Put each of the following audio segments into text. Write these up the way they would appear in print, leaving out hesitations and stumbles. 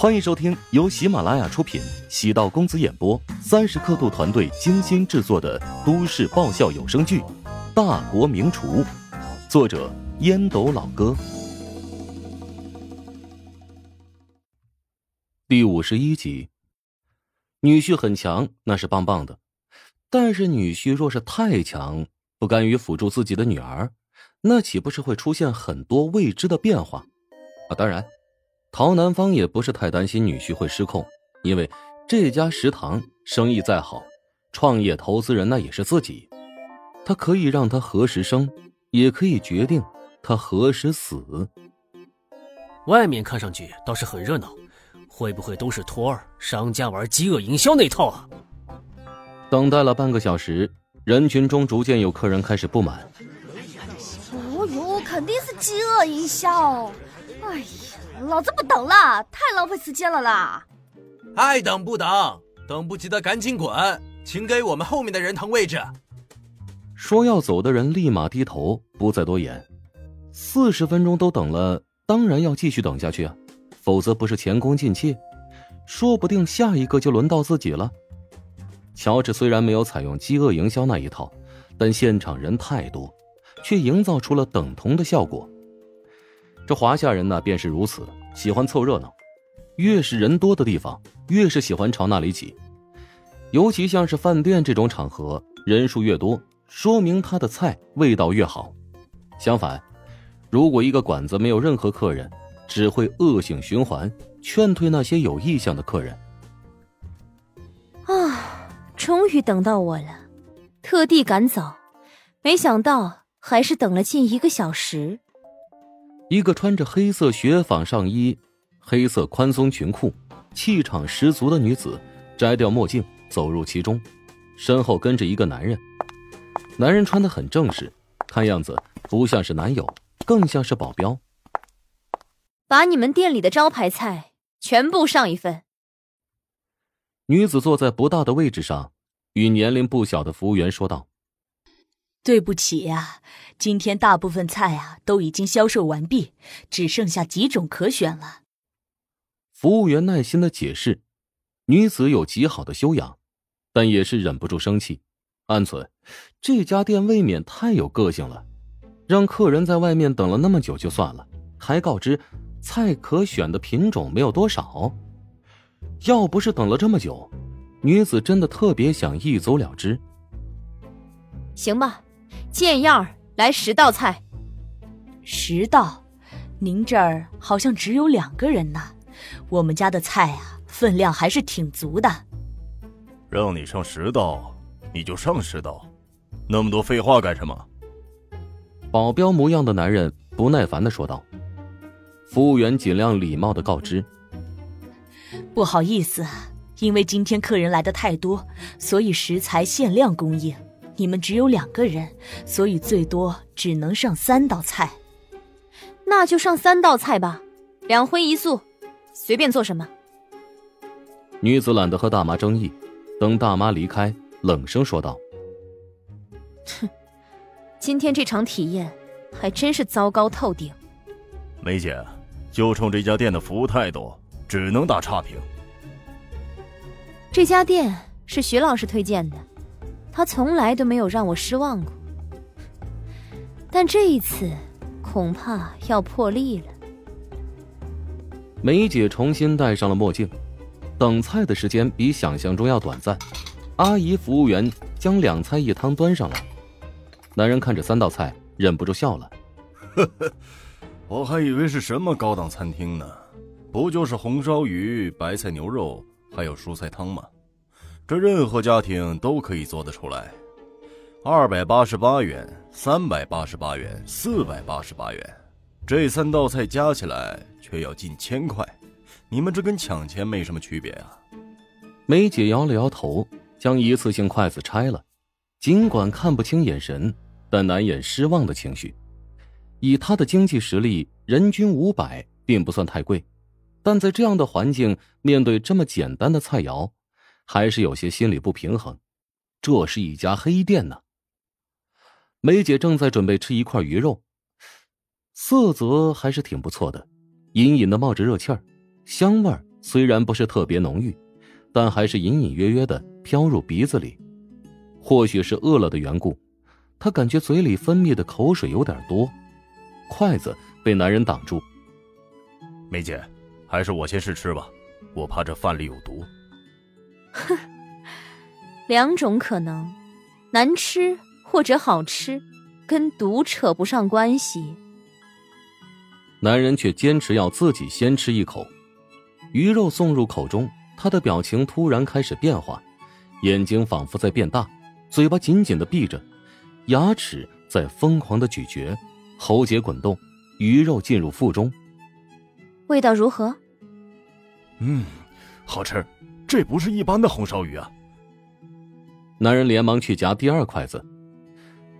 欢迎收听由喜马拉雅出品，喜到公子演播，30刻度团队精心制作的都市爆笑有声剧《大国名厨》，作者烟斗老哥。第51集。女婿很强，那是棒棒的，但是女婿若是太强，不甘于辅助自己的女儿，那岂不是会出现很多未知的变化啊？当然陶南方也不是太担心女婿会失控，因为这家食堂生意再好，创业投资人那也是自己，他可以让他何时生，也可以决定他何时死。外面看上去倒是很热闹，会不会都是托儿商家玩饥饿营销那套啊？等待了半个小时，人群中逐渐有客人开始不满。哦哟，肯定是饥饿营销。哎呀，老子不等了，太浪费时间了啦！爱等不等，等不及的赶紧滚，请给我们后面的人腾位置。说要走的人立马低头，不再多言。40分钟都等了，当然要继续等下去啊，否则不是前功尽弃，说不定下一个就轮到自己了。乔治虽然没有采用饥饿营销那一套，但现场人太多，却营造出了等同的效果。这华夏人呢，便是如此，喜欢凑热闹，越是人多的地方，越是喜欢朝那里挤。尤其像是饭店这种场合，人数越多，说明他的菜味道越好。相反，如果一个馆子没有任何客人，只会恶性循环，劝退那些有意向的客人。啊，终于等到我了，特地赶早，没想到还是等了近1个小时。一个穿着黑色雪纺上衣、黑色宽松裙裤、气场十足的女子摘掉墨镜走入其中，身后跟着一个男人。男人穿得很正式，看样子不像是男友，更像是保镖。把你们店里的招牌菜全部上一份。女子坐在不大的位置上，与年龄不小的服务员说道：对不起呀，今天大部分菜都已经销售完毕，只剩下几种可选了。服务员耐心的解释，女子有极好的修养，但也是忍不住生气，暗忖这家店未免太有个性了，让客人在外面等了那么久就算了，还告知菜可选的品种没有多少。要不是等了这么久，女子真的特别想一走了之。行吧，见样来10道菜。10道？您这儿好像只有2个人呢，我们家的菜分量还是挺足的。让你上10道，你就上10道，那么多废话干什么？保镖模样的男人不耐烦地说道。服务员尽量礼貌地告知：不好意思，因为今天客人来的太多，所以食材限量供应，你们只有2个人，所以最多只能上3道菜。那就上3道菜吧，2荤1素，随便做什么。女子懒得和大妈争议，等大妈离开，冷声说道：哼，今天这场体验还真是糟糕透顶。梅姐，就冲这家店的服务态度，只能打差评。这家店是徐老师推荐的，他从来都没有让我失望过，但这一次恐怕要破例了。梅姐重新戴上了墨镜，等菜的时间比想象中要短暂。阿姨服务员将2菜1汤端上来，男人看着3道菜，忍不住笑了。呵呵，我还以为是什么高档餐厅呢，不就是红烧鱼、白菜牛肉还有蔬菜汤吗？这任何家庭都可以做得出来。288元、388元、488元，这3道菜加起来却要近1000块，你们这跟抢钱没什么区别啊。梅姐摇了摇头，将1次性筷子拆了，尽管看不清眼神，但难掩失望的情绪。以他的经济实力，人均500并不算太贵，但在这样的环境，面对这么简单的菜肴，还是有些心里不平衡。这是一家黑店呢。梅姐正在准备吃一块鱼肉，色泽还是挺不错的，隐隐的冒着热气儿，香味儿虽然不是特别浓郁，但还是隐隐约约的飘入鼻子里。或许是饿了的缘故，他感觉嘴里分泌的口水有点多。筷子被男人挡住。梅姐，还是我先试吃吧，我怕这饭里有毒。哼，两种可能，难吃或者好吃，跟毒扯不上关系。男人却坚持要自己先吃一口。鱼肉送入口中，他的表情突然开始变化，眼睛仿佛在变大，嘴巴紧紧地闭着，牙齿在疯狂地咀嚼，喉结滚动，鱼肉进入腹中。味道如何？好吃，这不是一般的红烧鱼啊。男人连忙去夹第二筷子。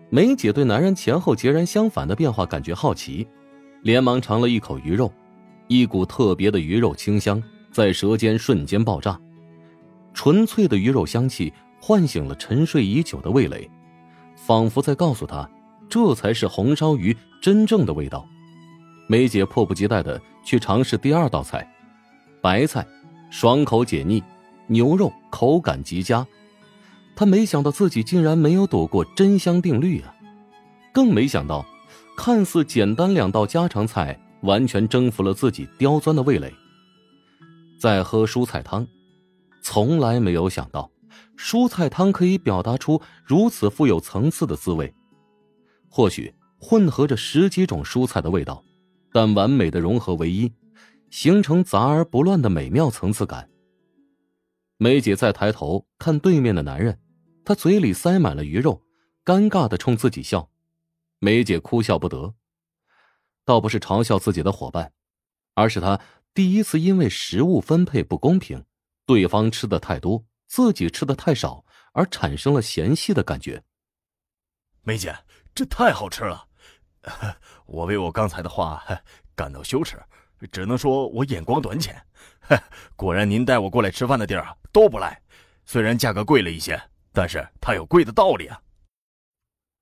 梅姐对男人前后截然相反的变化感觉好奇，连忙尝了一口鱼肉，一股特别的鱼肉清香在舌尖瞬间爆炸，纯粹的鱼肉香气唤醒了沉睡已久的味蕾，仿佛在告诉他，这才是红烧鱼真正的味道。梅姐迫不及待地去尝试第二道菜，白菜，爽口解腻，牛肉口感极佳。她没想到自己竟然没有躲过真香定律啊！更没想到，看似简单两道家常菜，完全征服了自己刁钻的味蕾。再喝蔬菜汤，从来没有想到，蔬菜汤可以表达出如此富有层次的滋味。或许混合着10几种蔬菜的味道，但完美的融合为一，形成杂而不乱的美妙层次感。梅姐再抬头看对面的男人，他嘴里塞满了鱼肉，尴尬地冲自己笑。梅姐哭笑不得，倒不是嘲笑自己的伙伴，而是她第一次因为食物分配不公平，对方吃的太多，自己吃的太少，而产生了嫌隙的感觉。梅姐，这太好吃了，我为我刚才的话感到羞耻，只能说我眼光短浅，果然您带我过来吃饭的地儿都不赖，虽然价格贵了一些，但是它有贵的道理啊。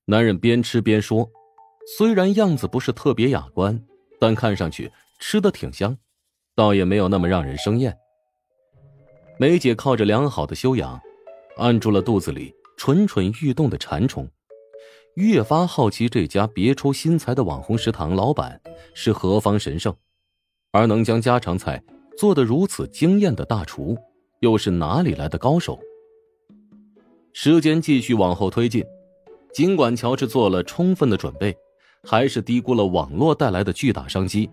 男人边吃边说，虽然样子不是特别雅观，但看上去吃得挺香，倒也没有那么让人生厌。梅姐靠着良好的修养，按住了肚子里蠢蠢欲动的馋虫，越发好奇这家别出心裁的网红食堂老板是何方神圣，而能将家常菜做得如此惊艳的大厨，又是哪里来的高手？时间继续往后推进，尽管乔治做了充分的准备，还是低估了网络带来的巨大商机。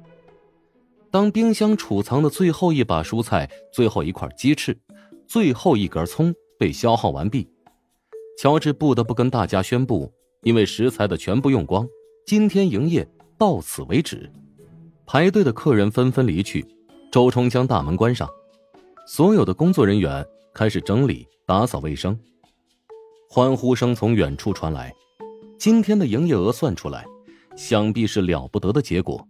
当冰箱储藏的最后一把蔬菜、最后一块鸡翅、最后一根葱被消耗完毕，乔治不得不跟大家宣布，因为食材的全部用光，今天营业到此为止。排队的客人纷纷离去，周冲将大门关上，所有的工作人员开始整理打扫卫生。欢呼声从远处传来，今天的营业额算出来，想必是了不得的结果，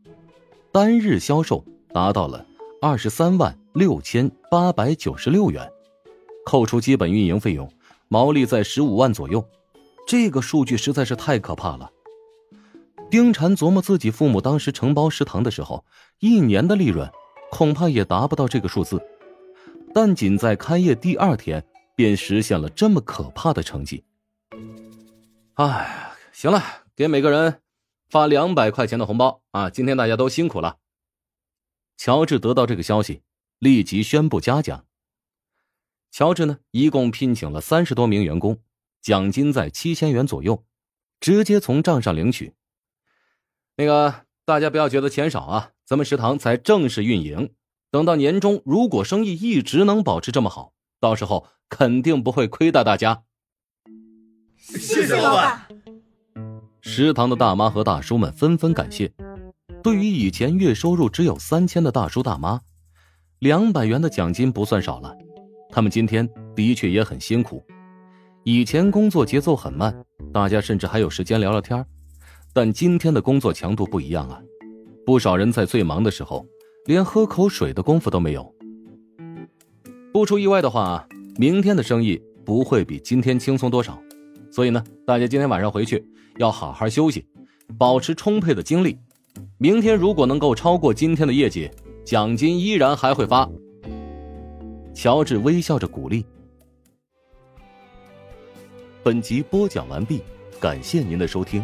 单日销售达到了236896元，扣除基本运营费用，毛利在15万左右。这个数据实在是太可怕了。丁婵琢磨自己父母当时承包食堂的时候，1年的利润恐怕也达不到这个数字，但仅在开业第2天便实现了这么可怕的成绩。哎，行了，给每个人发200块钱的红包啊！今天大家都辛苦了。乔治得到这个消息，立即宣布嘉奖。乔治呢，一共聘请了30多名员工，奖金在7000元左右，直接从账上领取。那个，大家不要觉得钱少啊，咱们食堂才正式运营，等到年终，如果生意一直能保持这么好，到时候肯定不会亏待大家。谢谢老板。食堂的大妈和大叔们纷纷感谢。对于以前月收入只有3000的大叔大妈，200元的奖金不算少了，他们今天的确也很辛苦。以前工作节奏很慢，大家甚至还有时间聊聊天，但今天的工作强度不一样啊，不少人在最忙的时候，连喝口水的功夫都没有。不出意外的话，明天的生意不会比今天轻松多少，所以呢，大家今天晚上回去要好好休息，保持充沛的精力。明天如果能够超过今天的业绩，奖金依然还会发。乔治微笑着鼓励。本集播讲完毕，感谢您的收听。